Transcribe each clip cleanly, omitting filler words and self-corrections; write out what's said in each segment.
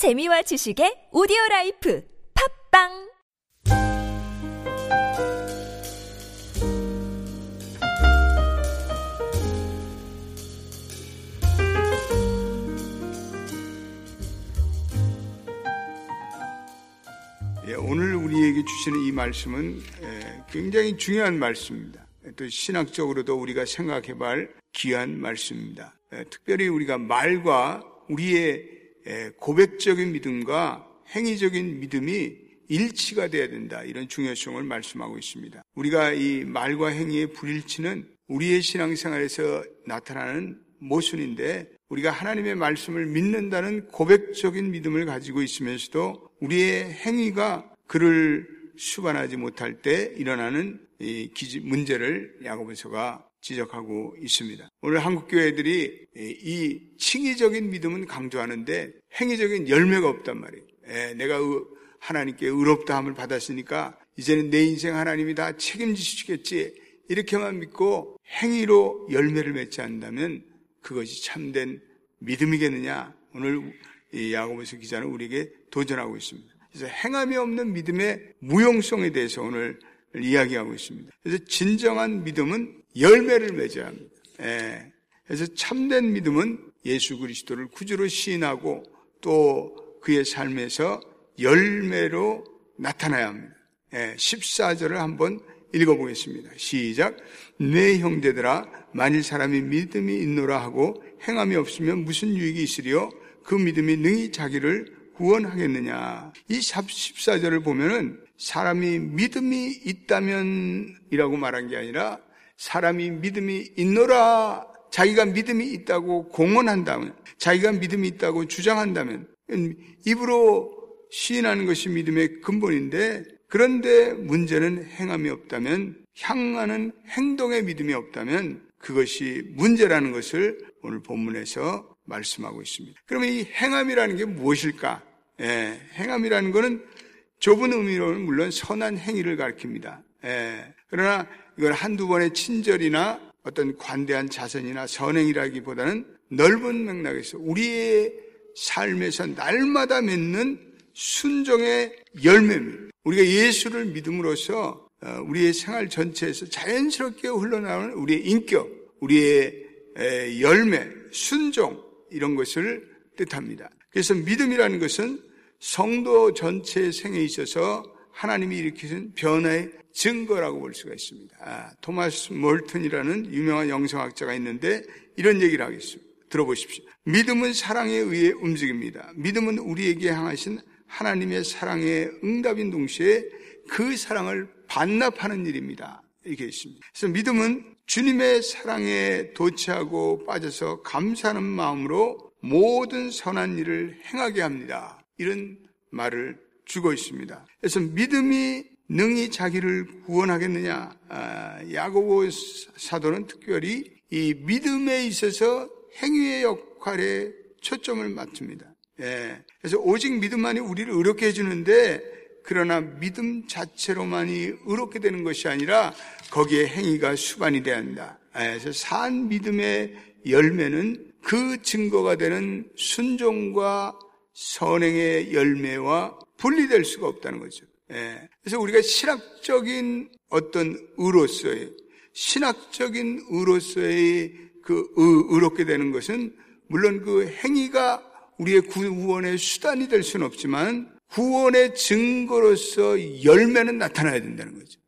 재미와 지식의 오디오라이프 팝빵! 오늘 우리에게 주시는 이 말씀은 굉장히 중요한 말씀입니다. 또 신학적으로도 우리가 생각해 볼 귀한 말씀입니다. 특별히 우리가 말과 우리의 고백적인 믿음과 행위적인 믿음이 일치가 돼야 된다, 이런 중요성을 말씀하고 있습니다. 우리가 이 말과 행위의 불일치는 우리의 신앙생활에서 나타나는 모순인데, 우리가 하나님의 말씀을 믿는다는 고백적인 믿음을 가지고 있으면서도 우리의 행위가 그를 수반하지 못할 때 일어나는 이 문제를 야고보서가 지적하고 있습니다. 오늘 한국 교회들이 이 칭의적인 믿음은 강조하는데 행위적인 열매가 없단 말이에요. 내가 하나님께 의롭다함을 받았으니까 이제는 내 인생 하나님이 다 책임지시겠지, 이렇게만 믿고 행위로 열매를 맺지 않는다면 그것이 참된 믿음이겠느냐, 오늘 이 야고보서 기자는 우리에게 도전하고 있습니다. 그래서 행함이 없는 믿음의 무용성에 대해서 오늘 이야기하고 있습니다. 그래서 진정한 믿음은 열매를 맺어야 합니다. 그래서 참된 믿음은 예수 그리스도를 구주로 시인하고 또 그의 삶에서 열매로 나타나야 합니다. 14절을 한번 읽어보겠습니다. 시작. 내 형제들아, 만일 사람이 믿음이 있노라 하고 행함이 없으면 무슨 유익이 있으리요? 그 믿음이 능히 자기를 구원하겠느냐. 이 14절을 보면은 사람이 믿음이 있다면 이라고 말한 게 아니라, 사람이 믿음이 있노라, 자기가 믿음이 있다고 공언한다면, 자기가 믿음이 있다고 주장한다면, 입으로 시인하는 것이 믿음의 근본인데, 그런데 문제는 행함이 없다면, 향하는 행동에 믿음이 없다면 그것이 문제라는 것을 오늘 본문에서 말씀하고 있습니다. 그러면 이 행함이라는 게 무엇일까? 행함이라는 것은 좁은 의미로는 물론 선한 행위를 가리킵니다. 그러나 이걸 한두 번의 친절이나 어떤 관대한 자선이나 선행이라기보다는 넓은 맥락에서 우리의 삶에서 날마다 맺는 순종의 열매입니다. 우리가 예수를 믿음으로써 우리의 생활 전체에서 자연스럽게 흘러나오는 우리의 인격, 우리의 열매, 순종, 이런 것을 뜻합니다. 그래서 믿음이라는 것은 성도 전체의 생에 있어서 하나님이 일으키신 변화의 증거라고 볼 수가 있습니다. 토마스 몰튼이라는 유명한 영성학자가 있는데 이런 얘기를 하겠습니다. 들어보십시오. 믿음은 사랑에 의해 움직입니다. 믿음은 우리에게 향하신 하나님의 사랑의 응답인 동시에 그 사랑을 반납하는 일입니다. 이렇게 있습니다. 그래서 믿음은 주님의 사랑에 도취하고 빠져서 감사하는 마음으로 모든 선한 일을 행하게 합니다. 이런 말을 주고 있습니다. 그래서 믿음이 능히 자기를 구원하겠느냐. 야고보 사도는 특별히 이 믿음에 있어서 행위의 역할에 초점을 맞춥니다. 그래서 오직 믿음만이 우리를 의롭게 해주는데, 그러나 믿음 자체로만이 의롭게 되는 것이 아니라 거기에 행위가 수반이 돼야 한다. 그래서 산 믿음의 열매는 그 증거가 되는 순종과 선행의 열매와 분리될 수가 없다는 거죠. 그래서 우리가 신학적인 어떤 의로서의, 신학적인 의로서의 그 의롭게 되는 것은 물론 그 행위가 우리의 구원의 수단이 될 수는 없지만 구원의 증거로서 열매는 나타나야 된다는 거죠.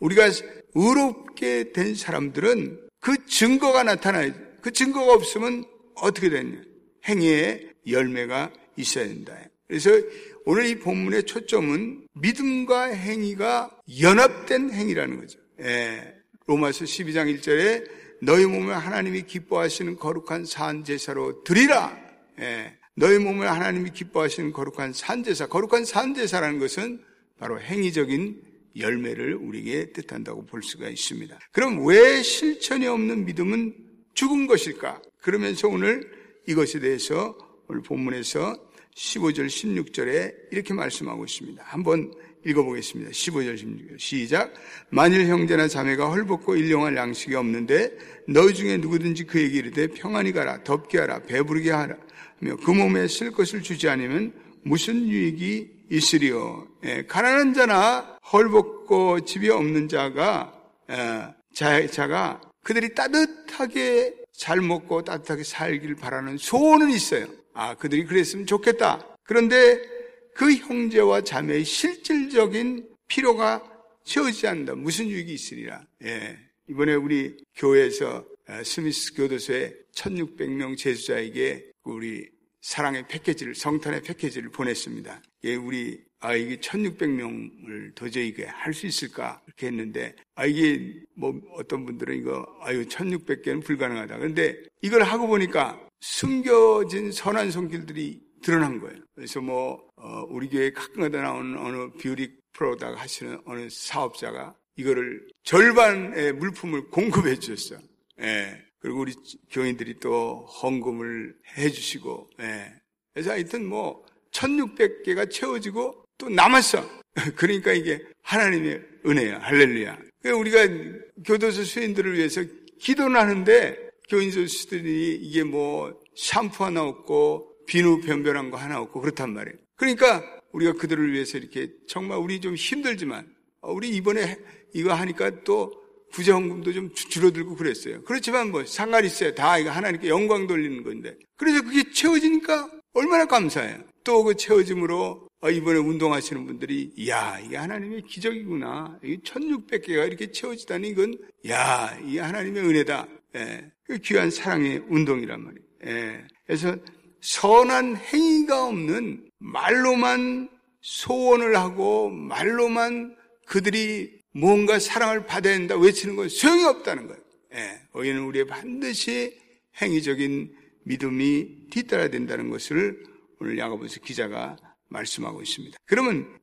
우리가 의롭게 된 사람들은 그 증거가 나타나야 돼요. 그 증거가 없으면 어떻게 되냐. 행위의 열매가 있어야 된다. 그래서 오늘 이 본문의 초점은 믿음과 행위가 연합된 행위라는 거죠. 로마서 12장 1절에 너희 몸을 하나님이 기뻐하시는 거룩한 산제사로 드리라. 너희 몸을 하나님이 기뻐하시는 거룩한 산제사, 거룩한 산제사라는 것은 바로 행위적인 열매를 우리에게 뜻한다고 볼 수가 있습니다. 그럼 왜 실천이 없는 믿음은 죽은 것일까? 그러면서 오늘 이것에 대해서 오늘 본문에서 15절 16절에 이렇게 말씀하고 있습니다. 한번 읽어보겠습니다. 15절 16절 시작. 만일 형제나 자매가 헐벗고 일용할 양식이 없는데 너희 중에 누구든지 그에게 이르되 평안히 가라, 덥게 하라, 배부르게 하라, 그 몸에 쓸 것을 주지 않으면 무슨 유익이 있으리요. 가난한 자나 헐벗고 집이 없는 자가 그들이 따뜻하게 잘 먹고 따뜻하게 살길 바라는 소원은 있어요. 아, 그들이 그랬으면 좋겠다. 그런데 그 형제와 자매의 실질적인 필요가 채워지지 않는다. 무슨 유익이 있으리라. 예. 이번에 우리 교회에서 스미스 교도소에 1600명 제수자에게 우리 사랑의 패키지를, 성탄의 패키지를 보냈습니다. 예, 우리, 이게 1600명을 도저히 할 수 있을까? 이렇게 했는데, 이게 어떤 분들은 이거, 1600개는 불가능하다. 그런데 이걸 하고 보니까 숨겨진 선한 손길들이 드러난 거예요. 그래서 우리 교회 가끔가다 나오는 어느 뷰티 프로덕트 하시는 어느 사업자가 이거를 절반의 물품을 공급해 주셨어요. 예. 그리고 우리 교인들이 또 헌금을 해 주시고, 예. 그래서 하여튼 1600개가 채워지고 또 남았어. 그러니까 이게 하나님의 은혜야. 할렐루야. 우리가 교도소 수인들을 위해서 기도는 하는데 교인소 수들이 이게 샴푸 하나 없고 비누 변변한 거 하나 없고 그렇단 말이에요. 그러니까 우리가 그들을 위해서 이렇게 정말 우리 좀 힘들지만 우리 이번에 이거 하니까 또 부재헌금도 좀 줄어들고 그랬어요. 그렇지만 상관이 있어요. 다 이거 하나님께 영광 돌리는 건데. 그래서 그게 채워지니까 얼마나 감사해요. 또 그 채워짐으로 이번에 운동하시는 분들이 야, 이게 하나님의 기적이구나. 이게 1600개가 이렇게 채워지다니 이건 야, 이게 하나님의 은혜다. 예. 귀한 사랑의 운동이란 말이에요. 예. 그래서 선한 행위가 없는 말로만 소원을 하고 말로만 그들이 뭔가 사랑을 받아야 된다 외치는 건 소용이 없다는 거예요. 예, 우리는 우리의 반드시 행위적인 믿음이 뒤따라야 된다는 것을 오늘 야고보서 기자가 말씀하고 있습니다. 그러면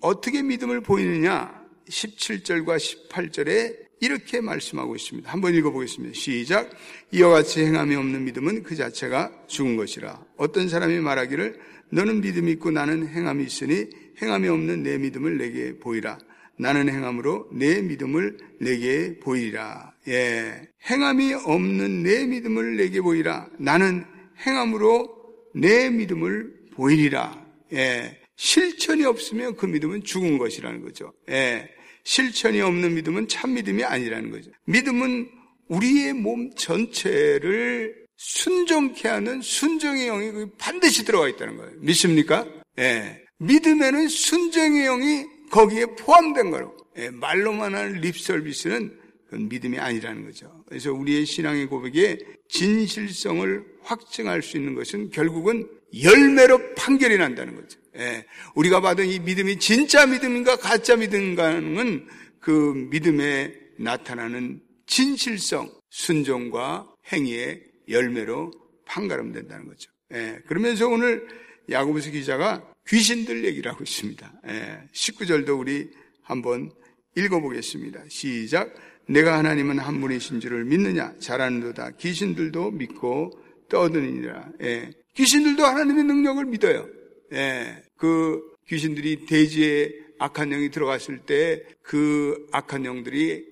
어떻게 믿음을 보이느냐 17절과 18절에 이렇게 말씀하고 있습니다. 한번 읽어보겠습니다. 시작. 이와 같이 행함이 없는 믿음은 그 자체가 죽은 것이라. 어떤 사람이 말하기를 너는 믿음이 있고 나는 행함이 있으니 행함이 없는 내 믿음을 내게 보이라. 나는 행함으로 내 믿음을 내게 보이라. 예, 행함이 없는 내 믿음을 내게 보이라. 나는 행함으로 내 믿음을 보이리라. 예, 실천이 없으면 그 믿음은 죽은 것이라는 거죠. 예. 실천이 없는 믿음은 참 믿음이 아니라는 거죠. 믿음은 우리의 몸 전체를 순종케 하는 순종의 영이 반드시 들어가 있다는 거예요. 믿습니까? 예. 믿음에는 순종의 영이 거기에 포함된 거로. 예. 말로만 하는 립서비스는 그건 믿음이 아니라는 거죠. 그래서 우리의 신앙의 고백에 진실성을 확증할 수 있는 것은 결국은 열매로 판결이 난다는 거죠. 예, 우리가 받은 이 믿음이 진짜 믿음인가 가짜 믿음인가는 그 믿음에 나타나는 진실성, 순종과 행위의 열매로 판가름된다는 거죠. 예, 그러면서 오늘 야고보서 기자가 귀신들 얘기를 하고 있습니다. 예, 19절도 우리 한번 읽어보겠습니다. 시작. 내가 하나님은 한 분이신 줄을 믿느냐? 잘하는도다. 귀신들도 믿고 떠드느니라. 예, 귀신들도 하나님의 능력을 믿어요. 예, 그 귀신들이 대지에 악한 영이 들어갔을 때 그 악한 영들이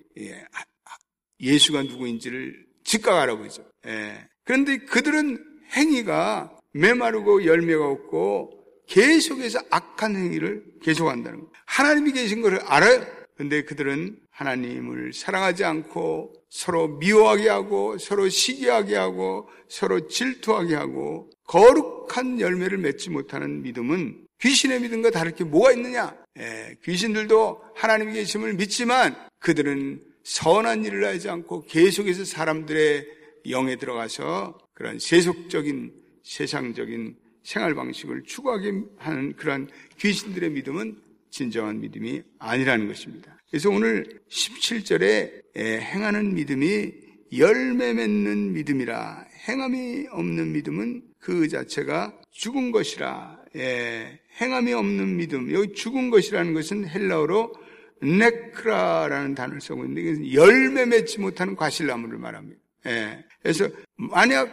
예수가 누구인지를 즉각 알아보죠. 예, 그런데 그들은 행위가 메마르고 열매가 없고 계속해서 악한 행위를 계속한다는 거예요. 하나님이 계신 것을 알아요. 그런데 그들은 하나님을 사랑하지 않고 서로 미워하게 하고 서로 시기하게 하고 서로 질투하게 하고 거룩한 열매를 맺지 못하는 믿음은 귀신의 믿음과 다를 게 뭐가 있느냐? 예, 귀신들도 하나님의 계심을 믿지만 그들은 선한 일을 하지 않고 계속해서 사람들의 영에 들어가서 그런 세속적인 세상적인 생활 방식을 추구하게 하는 그런 귀신들의 믿음은 진정한 믿음이 아니라는 것입니다. 그래서 오늘 17절에 행하는 믿음이 열매 맺는 믿음이라. 행함이 없는 믿음은 그 자체가 죽은 것이라. 예, 행함이 없는 믿음. 여기 죽은 것이라는 것은 헬라어로 네크라라는 단어를 쓰고 있는데 열매 맺지 못하는 과실나무를 말합니다. 예, 그래서 만약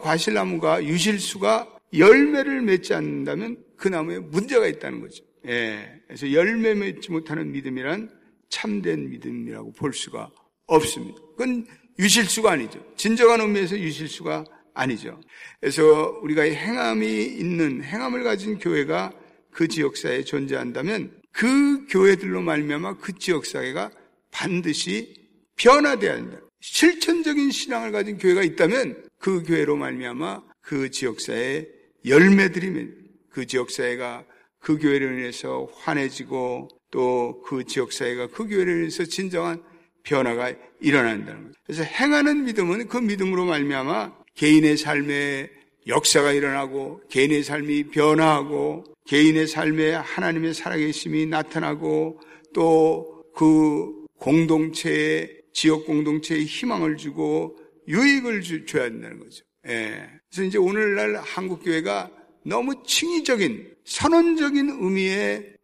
과실나무가 유실수가 열매를 맺지 않는다면 그 나무에 문제가 있다는 거죠. 예, 그래서 열매 맺지 못하는 믿음이란 참된 믿음이라고 볼 수가 없습니다. 그건 유실수가 아니죠. 진정한 의미에서 유실수가 아니죠. 그래서 우리가 이 행함이 있는, 행함을 가진 교회가 그 지역사회에 존재한다면 그 교회들로 말미암아 그 지역사회가 반드시 변화되어야 한다. 실천적인 신앙을 가진 교회가 있다면 그 교회로 말미암아 그 지역사회에 열매들이면 그 지역사회가 그 교회를 인해서 환해지고 또 그 지역사회가 그 교회를 인해서 진정한 변화가 일어난다는 거예요. 그래서 행하는 믿음은 그 믿음으로 말미암아 개인의 삶에 역사가 일어나고 개인의 삶이 변화하고 개인의 삶에 하나님의 살아계심이 나타나고 또 그 공동체의 지역 공동체에 희망을 주고 유익을 줘야 된다는 거죠. 예. 그래서 이제 오늘날 한국 교회가 너무 칭의적인 선언적인 의미의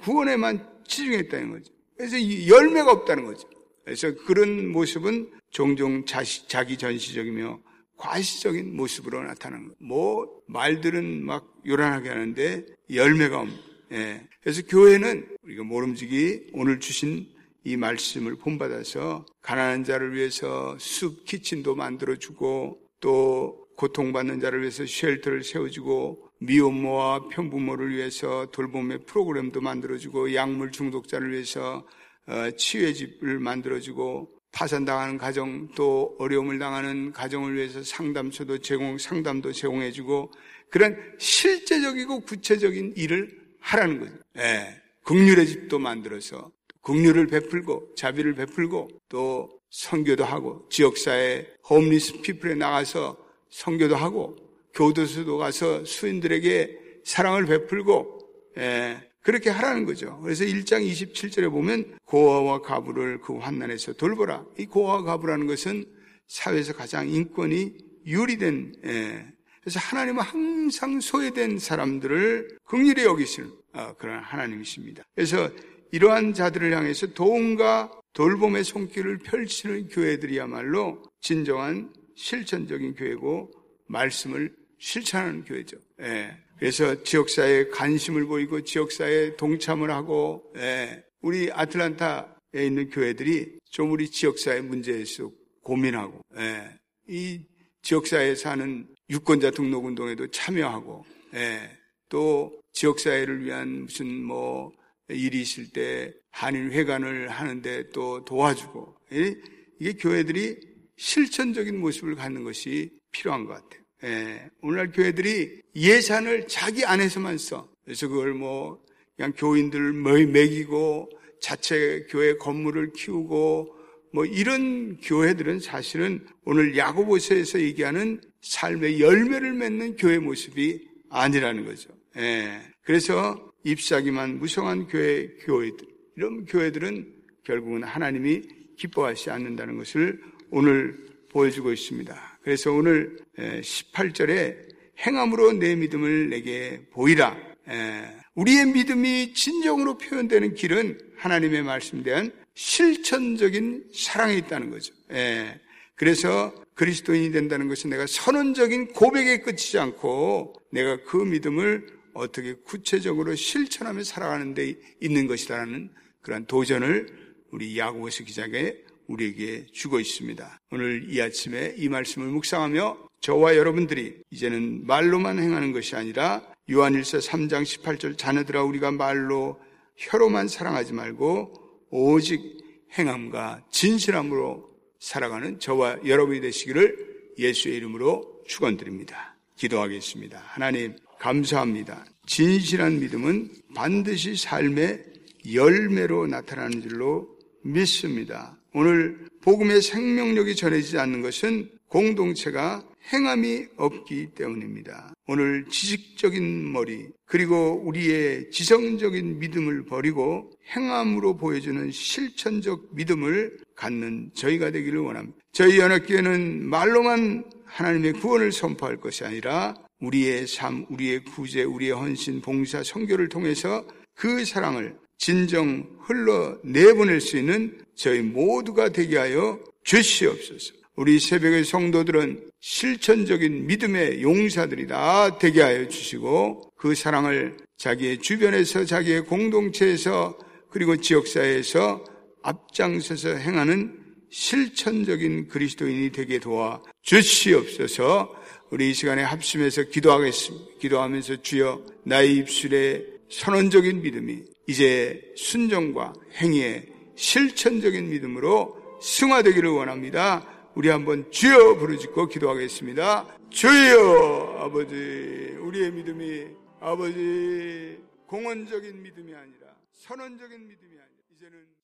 구원에만 치중했다는 거죠. 그래서 열매가 없다는 거죠. 그래서 그런 모습은 종종 자기 전시적이며 과시적인 모습으로 나타나는 거예요. 말들은 막 요란하게 하는데 열매가 없는. 예. 그래서 교회는 우리가 모름지기 오늘 주신 이 말씀을 본받아서 가난한 자를 위해서 숲 키친도 만들어주고 또 고통받는 자를 위해서 쉘터를 세워주고 미혼모와 편부모를 위해서 돌봄의 프로그램도 만들어주고 약물 중독자를 위해서 치유의 집을 만들어주고 파산당하는 가정 또 어려움을 당하는 가정을 위해서 상담도 제공해주고 그런 실제적이고 구체적인 일을 하라는 거죠. 예, 긍휼의 집도 만들어서 긍휼을 베풀고 자비를 베풀고 또 선교도 하고 지역사회 홈리스 피플에 나가서 선교도 하고 교도소도 가서 수인들에게 사랑을 베풀고 그렇게 하라는 거죠. 그래서 1장 27절에 보면 고아와 가부를 그 환난에서 돌보라. 이 고아와 가부라는 것은 사회에서 가장 인권이 유리된 그래서 하나님은 항상 소외된 사람들을 긍휼히 여기시는 그런 하나님이십니다. 그래서 이러한 자들을 향해서 도움과 돌봄의 손길을 펼치는 교회들이야말로 진정한 실천적인 교회고 말씀을 실천하는 교회죠. 예. 그래서 지역사회에 관심을 보이고 지역사회에 동참을 하고 우리 아틀란타에 있는 교회들이 좀 우리 지역사회 문제에서 고민하고 이 지역사회에 사는 유권자 등록운동에도 참여하고 또 지역사회를 위한 무슨 일이 있을 때 한인회관을 하는데 또 도와주고 이게 교회들이 실천적인 모습을 갖는 것이 필요한 것 같아요. 오늘날 교회들이 예산을 자기 안에서만 써. 그래서 그걸 그냥 교인들을 먹이고 자체 교회 건물을 키우고 이런 교회들은 사실은 오늘 야고보서에서 얘기하는 삶의 열매를 맺는 교회 모습이 아니라는 거죠. 그래서 잎사귀만 무성한 교회들, 이런 교회들은 결국은 하나님이 기뻐하시지 않는다는 것을 오늘 보여주고 있습니다. 그래서 오늘 18절에 행함으로 내 믿음을 내게 보이라. 우리의 믿음이 진정으로 표현되는 길은 하나님의 말씀에 대한 실천적인 사랑에 있다는 거죠. 그래서 그리스도인이 된다는 것은 내가 선언적인 고백에 그치지 않고 내가 그 믿음을 어떻게 구체적으로 실천하며 살아가는 데 있는 것이라는 그런 도전을 우리 야고보서 기자가 우리에게 주고 있습니다. 오늘 이 아침에 이 말씀을 묵상하며 저와 여러분들이 이제는 말로만 행하는 것이 아니라 요한일서 3장 18절 자녀들아 우리가 말로 혀로만 사랑하지 말고 오직 행함과 진실함으로 살아가는 저와 여러분이 되시기를 예수의 이름으로 축원드립니다. 기도하겠습니다. 하나님 감사합니다. 진실한 믿음은 반드시 삶의 열매로 나타나는 줄로 믿습니다. 오늘 복음의 생명력이 전해지지 않는 것은 공동체가 행함이 없기 때문입니다. 오늘 지식적인 머리 그리고 우리의 지성적인 믿음을 버리고 행함으로 보여주는 실천적 믿음을 갖는 저희가 되기를 원합니다. 저희 연합교회는 말로만 하나님의 구원을 선포할 것이 아니라 우리의 삶, 우리의 구제, 우리의 헌신, 봉사, 선교를 통해서 그 사랑을 진정 흘러내보낼 수 있는 저희 모두가 되게 하여 주시옵소서. 우리 새벽의 성도들은 실천적인 믿음의 용사들이다 되게 하여 주시고 그 사랑을 자기의 주변에서 자기의 공동체에서 그리고 지역사회에서 앞장서서 행하는 실천적인 그리스도인이 되게 도와 주시옵소서. 우리 이 시간에 합심해서 기도하겠습니다. 기도하면서 주여, 나의 입술의 선언적인 믿음이 이제 순종과 행위의 실천적인 믿음으로 승화되기를 원합니다. 우리 한번 주여 부르짖고 기도하겠습니다. 주여 아버지, 우리의 믿음이 아버지 공언적인 믿음이 아니라 선언적인 믿음이 아니라 이제는